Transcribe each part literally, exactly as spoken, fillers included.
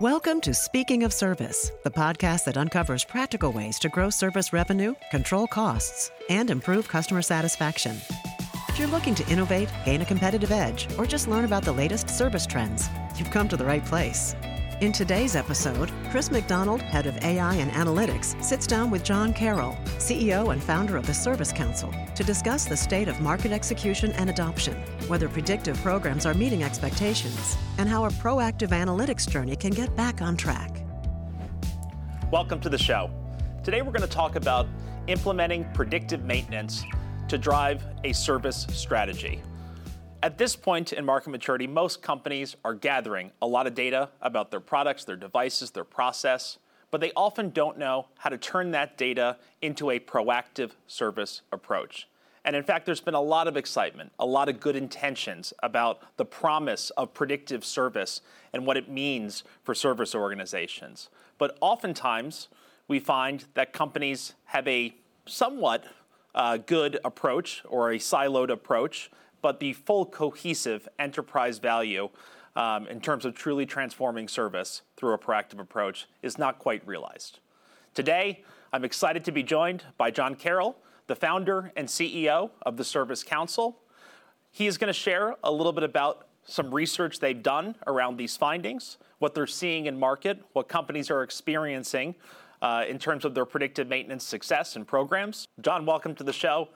Welcome to Speaking of Service, the podcast that uncovers practical ways to grow service revenue, control costs, and improve customer satisfaction. If you're looking to innovate, gain a competitive edge, or just learn about the latest service trends, you've come to the right place. In today's episode, Chris MacDonald, head of A I and analytics, sits down with John Carroll, C E O and founder of the Service Council, to discuss the state of market execution and adoption, whether predictive programs are meeting expectations, and how a proactive analytics journey can get back on track. Welcome to the show. Today we're going to talk about implementing predictive maintenance to drive a service strategy. At this point in market maturity, most companies are gathering a lot of data about their products, their devices, their process, but they often don't know how to turn that data into a proactive service approach. And in fact, there's been a lot of excitement, a lot of good intentions about the promise of predictive service and what it means for service organizations. But oftentimes, we find that companies have a somewhat uh, good approach or a siloed approach, but the full cohesive enterprise value um, in terms of truly transforming service through a proactive approach is not quite realized. Today, I'm excited to be joined by John Carroll, the founder and C E O of the Service Council. He is going to share a little bit about some research they've done around these findings, what they're seeing in market, what companies are experiencing uh, in terms of their predictive maintenance success and programs. John, welcome to the show.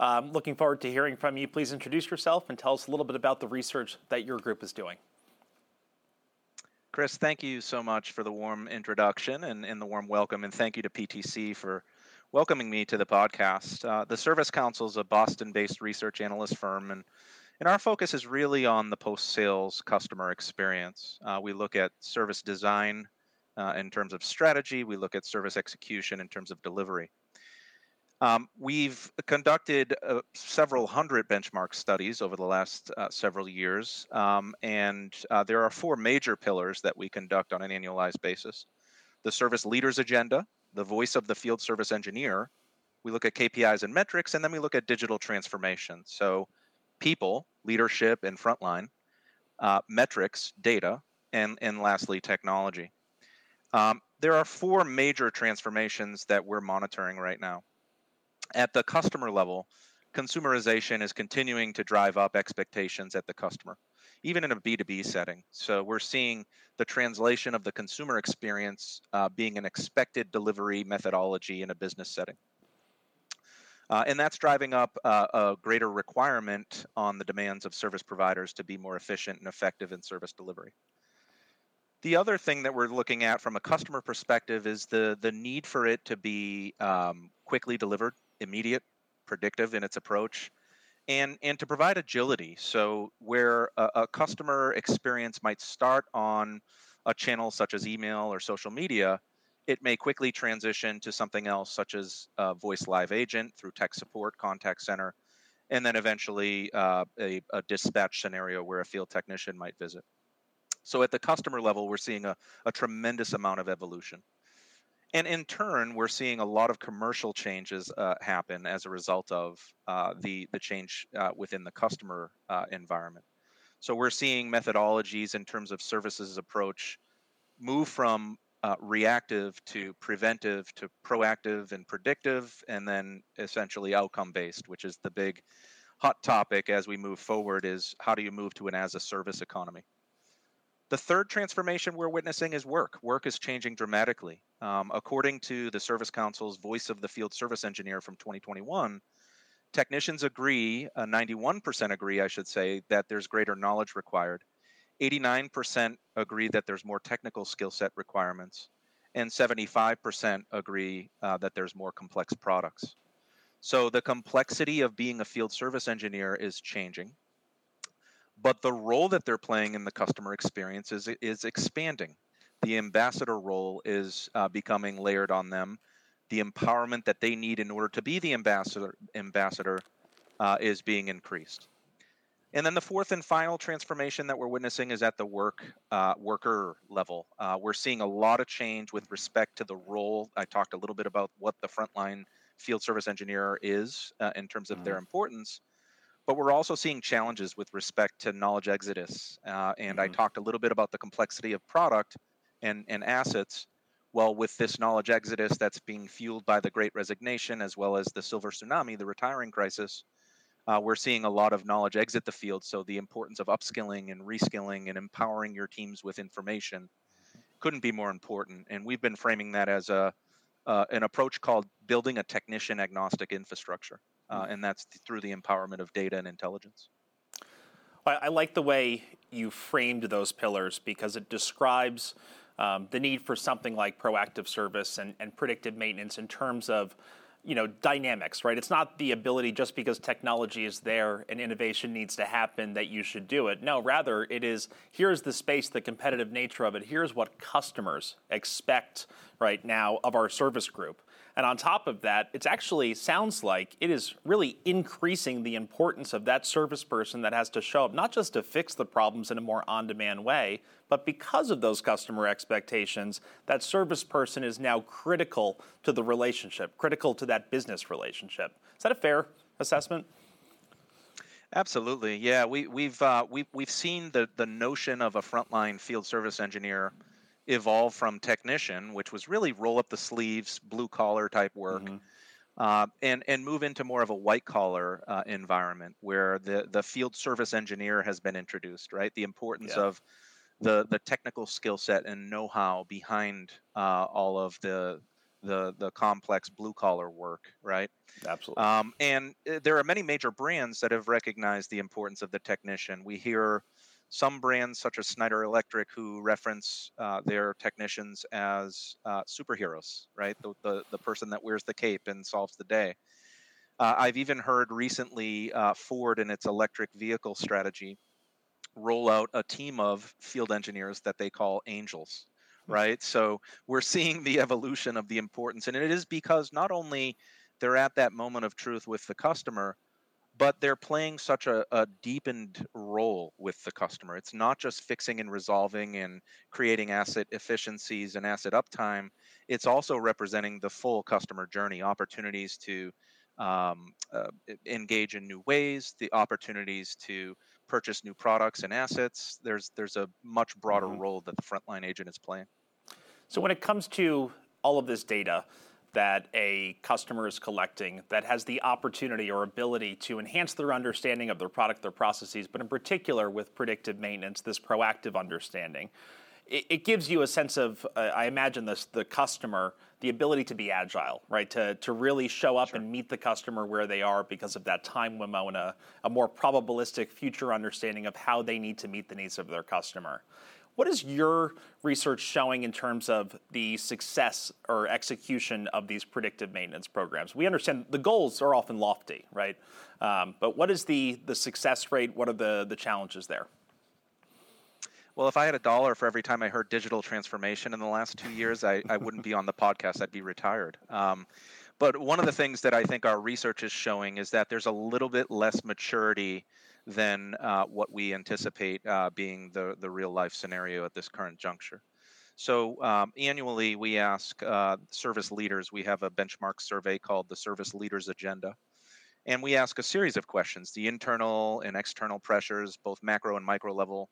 Um, looking forward to hearing from you. Please introduce yourself and tell us a little bit about the research that your group is doing. Chris, thank you so much for the warm introduction and, and the warm welcome, and thank you to P T C for welcoming me to the podcast. Uh, the Service Council is a Boston-based research analyst firm, and, and our focus is really on the post-sales customer experience. Uh, we look at service design uh, in terms of strategy. We look at service execution in terms of delivery. Um, we've conducted uh, several hundred benchmark studies over the last uh, several years, um, and uh, there are four major pillars that we conduct on an annualized basis. The service leader's agenda, the voice of the field service engineer, we look at K P Is and metrics, and then we look at digital transformation. So people, leadership, and frontline, uh, metrics, data, and, and lastly, technology. Um, there are four major transformations that we're monitoring right now. At the customer level, consumerization is continuing to drive up expectations at the customer, even in a B two B setting. So we're seeing the translation of the consumer experience uh, being an expected delivery methodology in a business setting. Uh, and that's driving up uh, a greater requirement on the demands of service providers to be more efficient and effective in service delivery. The other thing that we're looking at from a customer perspective is the, the need for it to be um, quickly delivered, immediate, predictive in its approach, and, and to provide agility. So where a, a customer experience might start on a channel such as email or social media, it may quickly transition to something else such as a voice live agent through tech support, contact center, and then eventually uh, a, a dispatch scenario where a field technician might visit. So at the customer level, we're seeing a, a tremendous amount of evolution. And in turn, we're seeing a lot of commercial changes uh, happen as a result of uh, the, the change uh, within the customer uh, environment. So we're seeing methodologies in terms of services approach move from uh, reactive to preventive to proactive and predictive, and then essentially outcome-based, which is the big hot topic as we move forward, is how do you move to an as-a-service economy? The third transformation we're witnessing is work. Work is changing dramatically. Um, according to the Service Council's Voice of the Field Service Engineer from twenty twenty-one, technicians agree, uh, ninety-one percent agree, I should say, that there's greater knowledge required. eighty-nine percent agree that there's more technical skill set requirements. And seventy-five percent agree uh, that there's more complex products. So the complexity of being a field service engineer is changing. But the role that they're playing in the customer experience is, is expanding. The ambassador role is uh, becoming layered on them. The empowerment that they need in order to be the ambassador, ambassador uh, is being increased. And then the fourth and final transformation that we're witnessing is at the work uh, worker level. Uh, we're seeing a lot of change with respect to the role. I talked a little bit about what the frontline field service engineer is uh, in terms of mm-hmm. their importance. But we're also seeing challenges with respect to knowledge exodus. Uh, and mm-hmm. I talked a little bit about the complexity of product and, and assets. Well, with this knowledge exodus that's being fueled by the Great Resignation, as well as the silver tsunami, the retiring crisis, uh, we're seeing a lot of knowledge exit the field. So the importance of upskilling and reskilling and empowering your teams with information couldn't be more important. And we've been framing that as a uh, an approach called building a technician agnostic infrastructure. Uh, and that's th- through the empowerment of data and intelligence. I, I like the way you framed those pillars, because it describes Um, the need for something like proactive service and, and predictive maintenance in terms of, you know, dynamics, right? It's not the ability just because technology is there and innovation needs to happen that you should do it. No, rather it is, here's the space, the competitive nature of it. Here's what customers expect right now of our service group. And on top of that, it actually sounds like it is really increasing the importance of that service person that has to show up, not just to fix the problems in a more on-demand way, but because of those customer expectations, that service person is now critical to the relationship, critical to that business relationship. Is that a fair assessment? Absolutely. Yeah, we, we've uh, we, we've seen the, the notion of a frontline field service engineer evolve from technician, which was really roll up the sleeves, blue collar type work, mm-hmm. uh, and and move into more of a white collar uh, environment where the, the field service engineer has been introduced. Right, the importance yeah. of the the technical skill set and know how behind uh, all of the the the complex blue collar work. Right, absolutely. Um, and there are many major brands that have recognized the importance of the technician. We hear some brands, such as Schneider Electric, who reference uh, their technicians as uh, superheroes, right? The, the the person that wears the cape and solves the day. Uh, I've even heard recently uh, Ford and its electric vehicle strategy roll out a team of field engineers that they call angels, right? So we're seeing the evolution of the importance. And it is because not only they're at that moment of truth with the customer, but they're playing such a, a deepened role with the customer. It's not just fixing and resolving and creating asset efficiencies and asset uptime. It's also representing the full customer journey, opportunities to um, uh, engage in new ways, the opportunities to purchase new products and assets. There's there's a much broader mm-hmm. role that the frontline agent is playing. So when it comes to all of this data that a customer is collecting that has the opportunity or ability to enhance their understanding of their product, their processes, but in particular with predictive maintenance, this proactive understanding, it, it gives you a sense of, uh, I imagine this, the customer, the ability to be agile, right? To to really show up sure. and meet the customer where they are because of that time window and a, a more probabilistic future understanding of how they need to meet the needs of their customer. What is your research showing in terms of the success or execution of these predictive maintenance programs? We understand the goals are often lofty, right? Um, but what is the, the success rate? What are the, the challenges there? Well, if I had a dollar for every time I heard digital transformation in the last two years, I, I wouldn't be on the podcast. I'd be retired. Um, but one of the things that I think our research is showing is that there's a little bit less maturity than uh, what we anticipate uh, being the, the real-life scenario at this current juncture. So um, annually, we ask uh, service leaders. We have a benchmark survey called the Service Leaders Agenda. And we ask a series of questions, the internal and external pressures, both macro and micro level.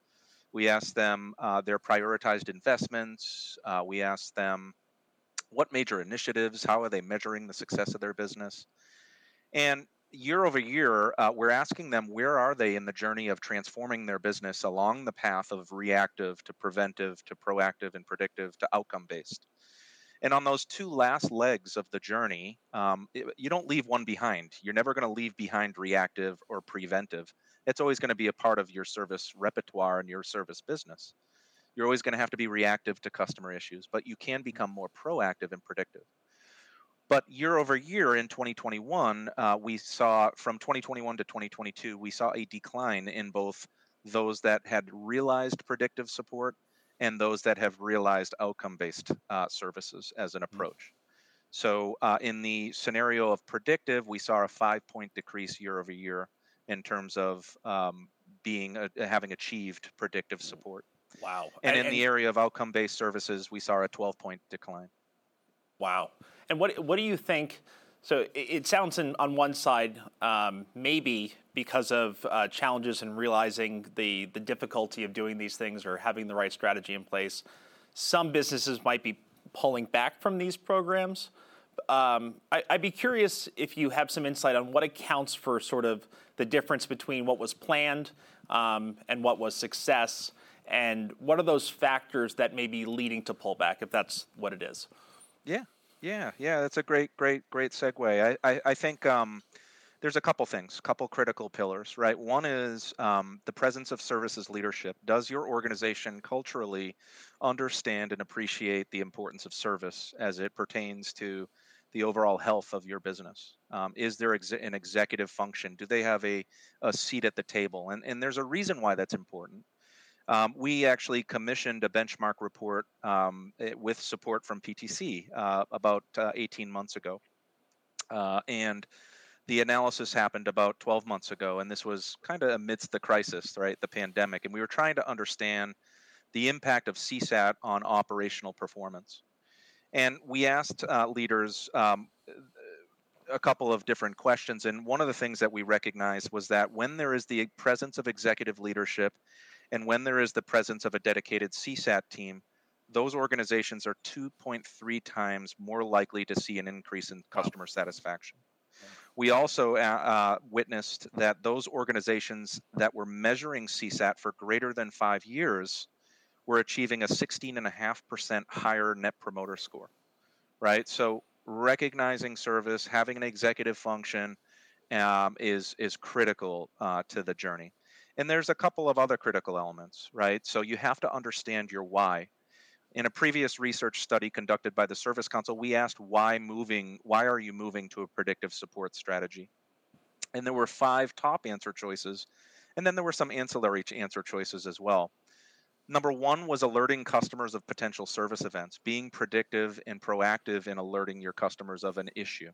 We ask them uh, their prioritized investments. Uh, we ask them what major initiatives, how are they measuring the success of their business? And year over year, uh, we're asking them where are they in the journey of transforming their business along the path of reactive to preventive to proactive and predictive to outcome-based. And on those two last legs of the journey, um, it, you don't leave one behind. You're never going to leave behind reactive or preventive. It's always going to be a part of your service repertoire and your service business. You're always going to have to be reactive to customer issues, but you can become more proactive and predictive. But year over year in twenty twenty-one, uh, we saw from twenty twenty-one to twenty twenty-two, we saw a decline in both those that had realized predictive support and those that have realized outcome-based uh, services as an approach. So uh, in the scenario of predictive, we saw a five-point decrease year over year in terms of um, being uh, having achieved predictive support. Wow. And, and in and- the area of outcome-based services, we saw a twelve-point decline. Wow. And what what do you think? So it, it sounds in, on one side, um, maybe because of uh, challenges in realizing the, the difficulty of doing these things or having the right strategy in place, some businesses might be pulling back from these programs. Um, I, I'd be curious if you have some insight on what accounts for sort of the difference between what was planned um, and what was success, and what are those factors that may be leading to pullback, if that's what it is? Yeah, yeah, yeah. That's a great, great, great segue. I, I, I think um, there's a couple things, a couple critical pillars, right? One is um, the presence of services leadership. Does your organization culturally understand and appreciate the importance of service as it pertains to the overall health of your business? Um, is there ex- an executive function? Do they have a, a seat at the table? And, and there's a reason why that's important. Um, we actually commissioned a benchmark report um, with support from P T C uh, about uh, eighteen months ago. Uh, and the analysis happened about twelve months ago, and this was kind of amidst the crisis, right, the pandemic. And we were trying to understand the impact of C SAT on operational performance. And we asked uh, leaders um, a couple of different questions. And one of the things that we recognized was that when there is the presence of executive leadership and when there is the presence of a dedicated C SAT team, those organizations are two point three times more likely to see an increase in customer satisfaction. We also uh, uh, witnessed that those organizations that were measuring C SAT for greater than five years we're achieving a sixteen point five percent higher net promoter score, right? So recognizing service, having an executive function um, is, is critical uh, to the journey. And there's a couple of other critical elements, right? So you have to understand your why. In a previous research study conducted by the Service Council, we asked why moving, why are you moving to a predictive support strategy? And there were five top answer choices, and then there were some ancillary answer choices as well. Number one was alerting customers of potential service events, being predictive and proactive in alerting your customers of an issue.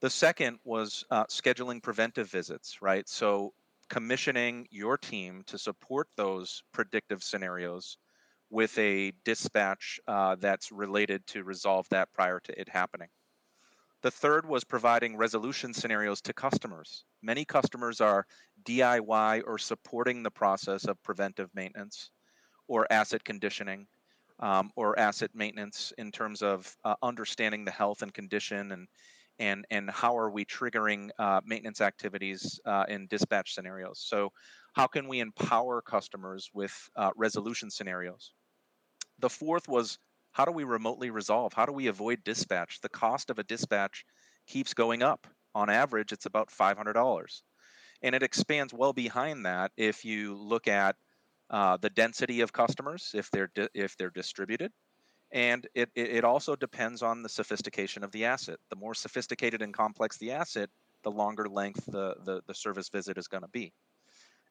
The second was uh, scheduling preventive visits, right? So commissioning your team to support those predictive scenarios with a dispatch uh, that's related to resolve that prior to it happening. The third was providing resolution scenarios to customers. Many customers are D I Y or supporting the process of preventive maintenance or asset conditioning um, or asset maintenance in terms of uh, understanding the health and condition and and and how are we triggering uh, maintenance activities uh, in dispatch scenarios. So how can we empower customers with uh, resolution scenarios? The fourth was, how do we remotely resolve? How do we avoid dispatch? The cost of a dispatch keeps going up. On average, it's about five hundred dollars. And it expands well behind that if you look at uh, the density of customers, if they're di- if they're distributed. And it, it also depends on the sophistication of the asset. The more sophisticated and complex the asset, the longer length the, the, the service visit is going to be.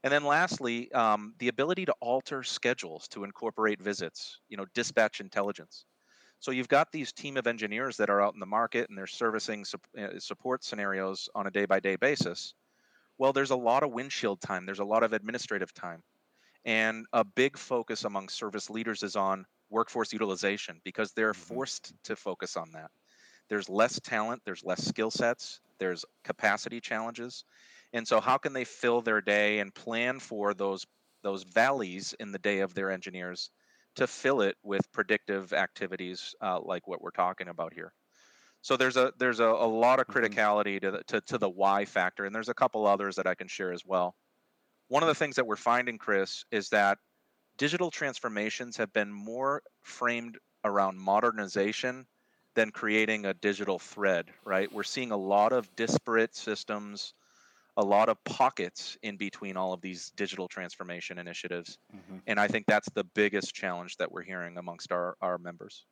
And then lastly, um, the ability to alter schedules to incorporate visits, you know, dispatch intelligence. So you've got these team of engineers that are out in the market and they're servicing su- support scenarios on a day-by-day basis. Well, there's a lot of windshield time. There's a lot of administrative time. And a big focus among service leaders is on workforce utilization because they're forced to focus on that. There's less talent. There's less skill sets. There's capacity challenges. And so how can they fill their day and plan for those those valleys in the day of their engineers to fill it with predictive activities uh, like what we're talking about here? So there's a there's a, a lot of criticality to the, to, to the why factor, and there's a couple others that I can share as well. One of the things that we're finding, Chris, is that digital transformations have been more framed around modernization than creating a digital thread, right? We're seeing a lot of disparate systems, a lot of pockets in between all of these digital transformation initiatives. Mm-hmm. And I think that's the biggest challenge that we're hearing amongst our, our members.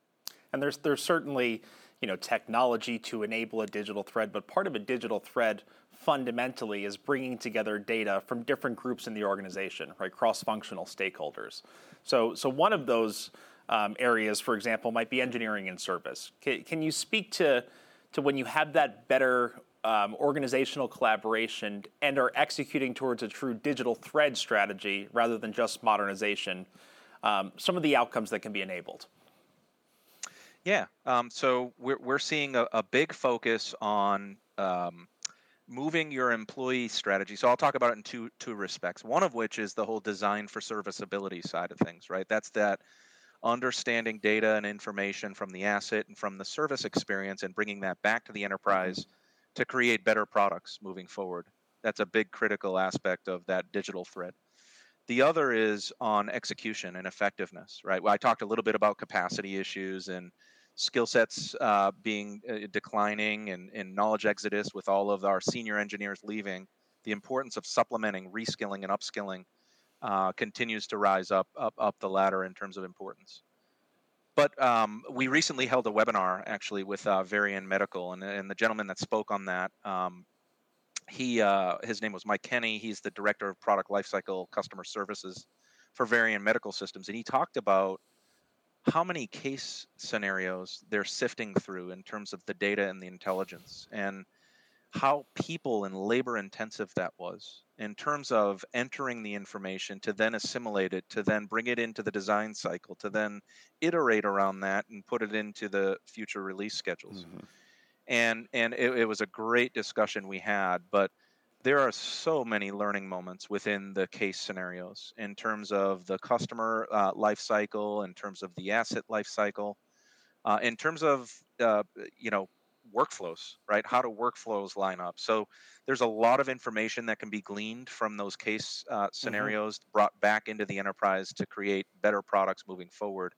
And there's there's certainly, you know, technology to enable a digital thread, but part of a digital thread fundamentally is bringing together data from different groups in the organization, right? Cross-functional stakeholders. So, so one of those um, areas, for example, might be engineering and service. Can, can you speak to, to when you have that better Um, organizational collaboration and are executing towards a true digital thread strategy rather than just modernization, um, some of the outcomes that can be enabled? Yeah, um, so we're, we're seeing a, a big focus on um, moving your employee strategy. So I'll talk about it in two two respects, one of which is the whole design for serviceability side of things, right? That's that understanding data and information from the asset and from the service experience and bringing that back to the enterprise to create better products moving forward. That's a big critical aspect of that digital thread. The other is on execution and effectiveness, right? Well, I talked a little bit about capacity issues and skill sets uh, being uh, declining and, and knowledge exodus with all of our senior engineers leaving. The importance of supplementing, reskilling, and upskilling uh, continues to rise up, up, up the ladder in terms of importance. But um, we recently held a webinar, actually, with uh, Varian Medical, and, and the gentleman that spoke on that, um, he uh, his name was Mike Kenny. He's the Director of Product Lifecycle Customer Services for Varian Medical Systems, and he talked about how many case scenarios they're sifting through in terms of the data and the intelligence, and how people and labor intensive that was in terms of entering the information to then assimilate it, to then bring it into the design cycle, to then iterate around that and put it into the future release schedules. Mm-hmm. And and it, it was a great discussion we had, but there are so many learning moments within the case scenarios in terms of the customer uh, life cycle, in terms of the asset life cycle, uh, in terms of, uh, you know, workflows, right? How do workflows line up? So there's a lot of information that can be gleaned from those case uh, scenarios mm-hmm. brought back into the enterprise to create better products moving forward.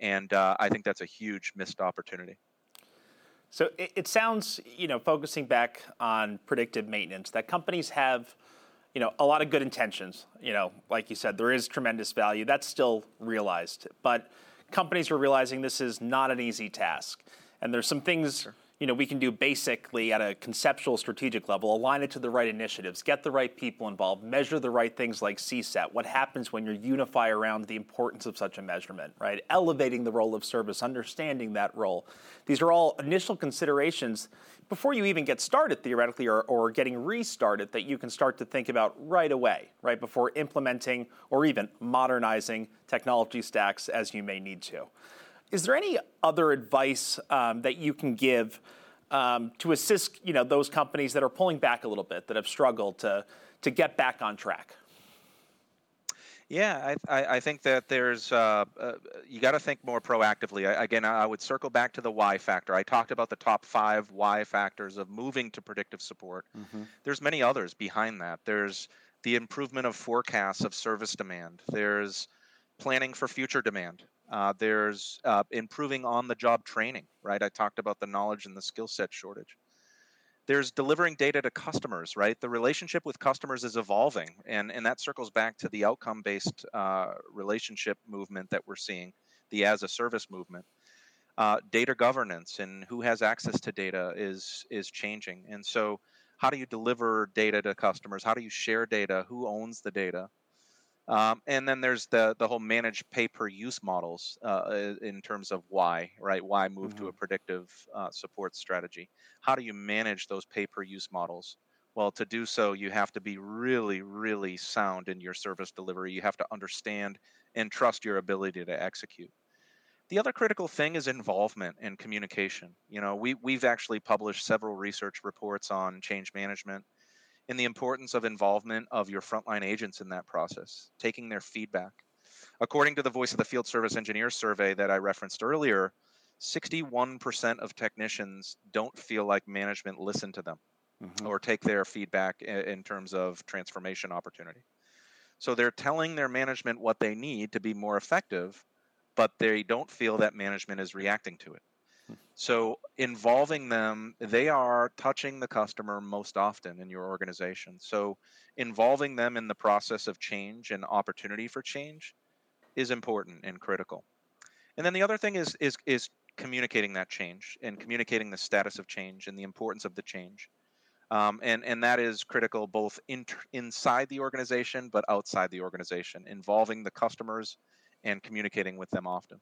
And uh, I think that's a huge missed opportunity. So it, it sounds, you know, focusing back on predictive maintenance, that companies have, you know, a lot of good intentions. You know, like you said, there is tremendous value. That's still realized. But companies are realizing this is not an easy task. And there's some things... Sure. You know, we can do basically at a conceptual strategic level, align it to the right initiatives, get the right people involved, measure the right things like C SAT, what happens when you unify around the importance of such a measurement, right? Elevating the role of service, understanding that role. These are all initial considerations before you even get started theoretically or, or getting restarted that you can start to think about right away, right, before implementing or even modernizing technology stacks as you may need to. Is there any other advice um, that you can give um, to assist, you know, those companies that are pulling back a little bit, that have struggled to to get back on track? Yeah, I, I think that there's uh, uh, you got to think more proactively. I, again, I would circle back to the why factor. I talked about the top five why factors of moving to predictive support. Mm-hmm. There's many others behind that. There's the improvement of forecasts of service demand. There's planning for future demand. Uh, there's uh, improving on-the-job training, right? I talked about the knowledge and the skill set shortage. There's delivering data to customers, right? The relationship with customers is evolving, and, and that circles back to the outcome-based uh, relationship movement that we're seeing, the as-a-service movement. Uh, data governance and who has access to data is is changing. And so how do you deliver data to customers? How do you share data? Who owns the data? Um, and then there's the the whole managed pay-per-use models uh, in terms of why, right? Why move mm-hmm. to a predictive uh, support strategy? How do you manage those pay-per-use models? Well, to do so, you have to be really, really sound in your service delivery. You have to understand and trust your ability to execute. The other critical thing is involvement and communication. You know, we, we've actually published several research reports on change management and the importance of involvement of your frontline agents in that process, taking their feedback. According to the Voice of the Field Service Engineers survey that I referenced earlier, sixty-one percent of technicians don't feel like management listened to them mm-hmm. or take their feedback in terms of transformation opportunity. So they're telling their management what they need to be more effective, but they don't feel that management is reacting to it. So involving them, they are touching the customer most often in your organization. So involving them in the process of change and opportunity for change is important and critical. And then the other thing is, is, is communicating that change and communicating the status of change and the importance of the change. Um, and, and that is critical both in, inside the organization, but outside the organization, involving the customers and communicating with them often.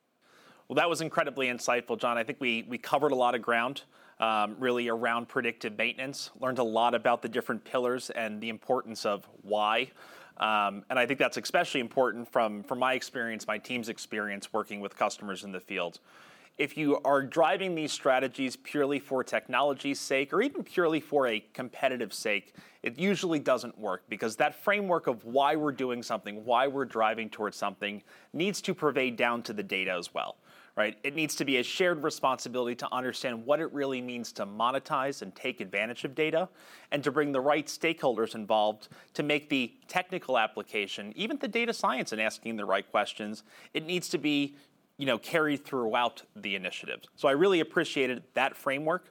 Well, that was incredibly insightful, John. I think we we covered a lot of ground, um, really around predictive maintenance, learned a lot about the different pillars and the importance of why. Um, and I think that's especially important from, from my experience, my team's experience working with customers in the field. if you are driving these strategies purely for technology's sake or even purely for a competitive sake, it usually doesn't work, because that framework of why we're doing something, why we're driving towards something, needs to pervade down to the data as well, right? It needs to be a shared responsibility to understand what it really means to monetize and take advantage of data, and to bring the right stakeholders involved to make the technical application, even the data science and asking the right questions, it needs to be, you know, carried throughout the initiative. So I really appreciated that framework.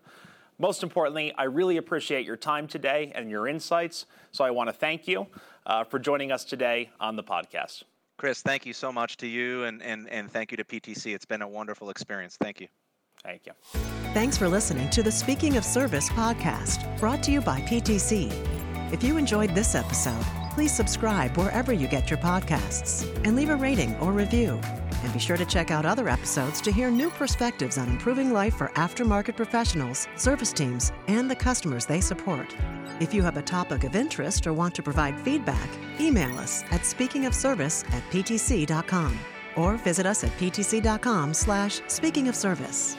Most importantly, I really appreciate your time today and your insights. So I want to thank you uh, for joining us today on the podcast. Chris, thank you so much to you, and, and, and thank you to P T C. It's been a wonderful experience. Thank you. Thank you. Thanks for listening to the Speaking of Service podcast, brought to you by P T C. If you enjoyed this episode, please subscribe wherever you get your podcasts and leave a rating or review. And be sure to check out other episodes to hear new perspectives on improving life for aftermarket professionals, service teams, and the customers they support. If you have a topic of interest or want to provide feedback, email us at speakingofservice at p t c dot com or visit us at p t c dot com slash speaking of service.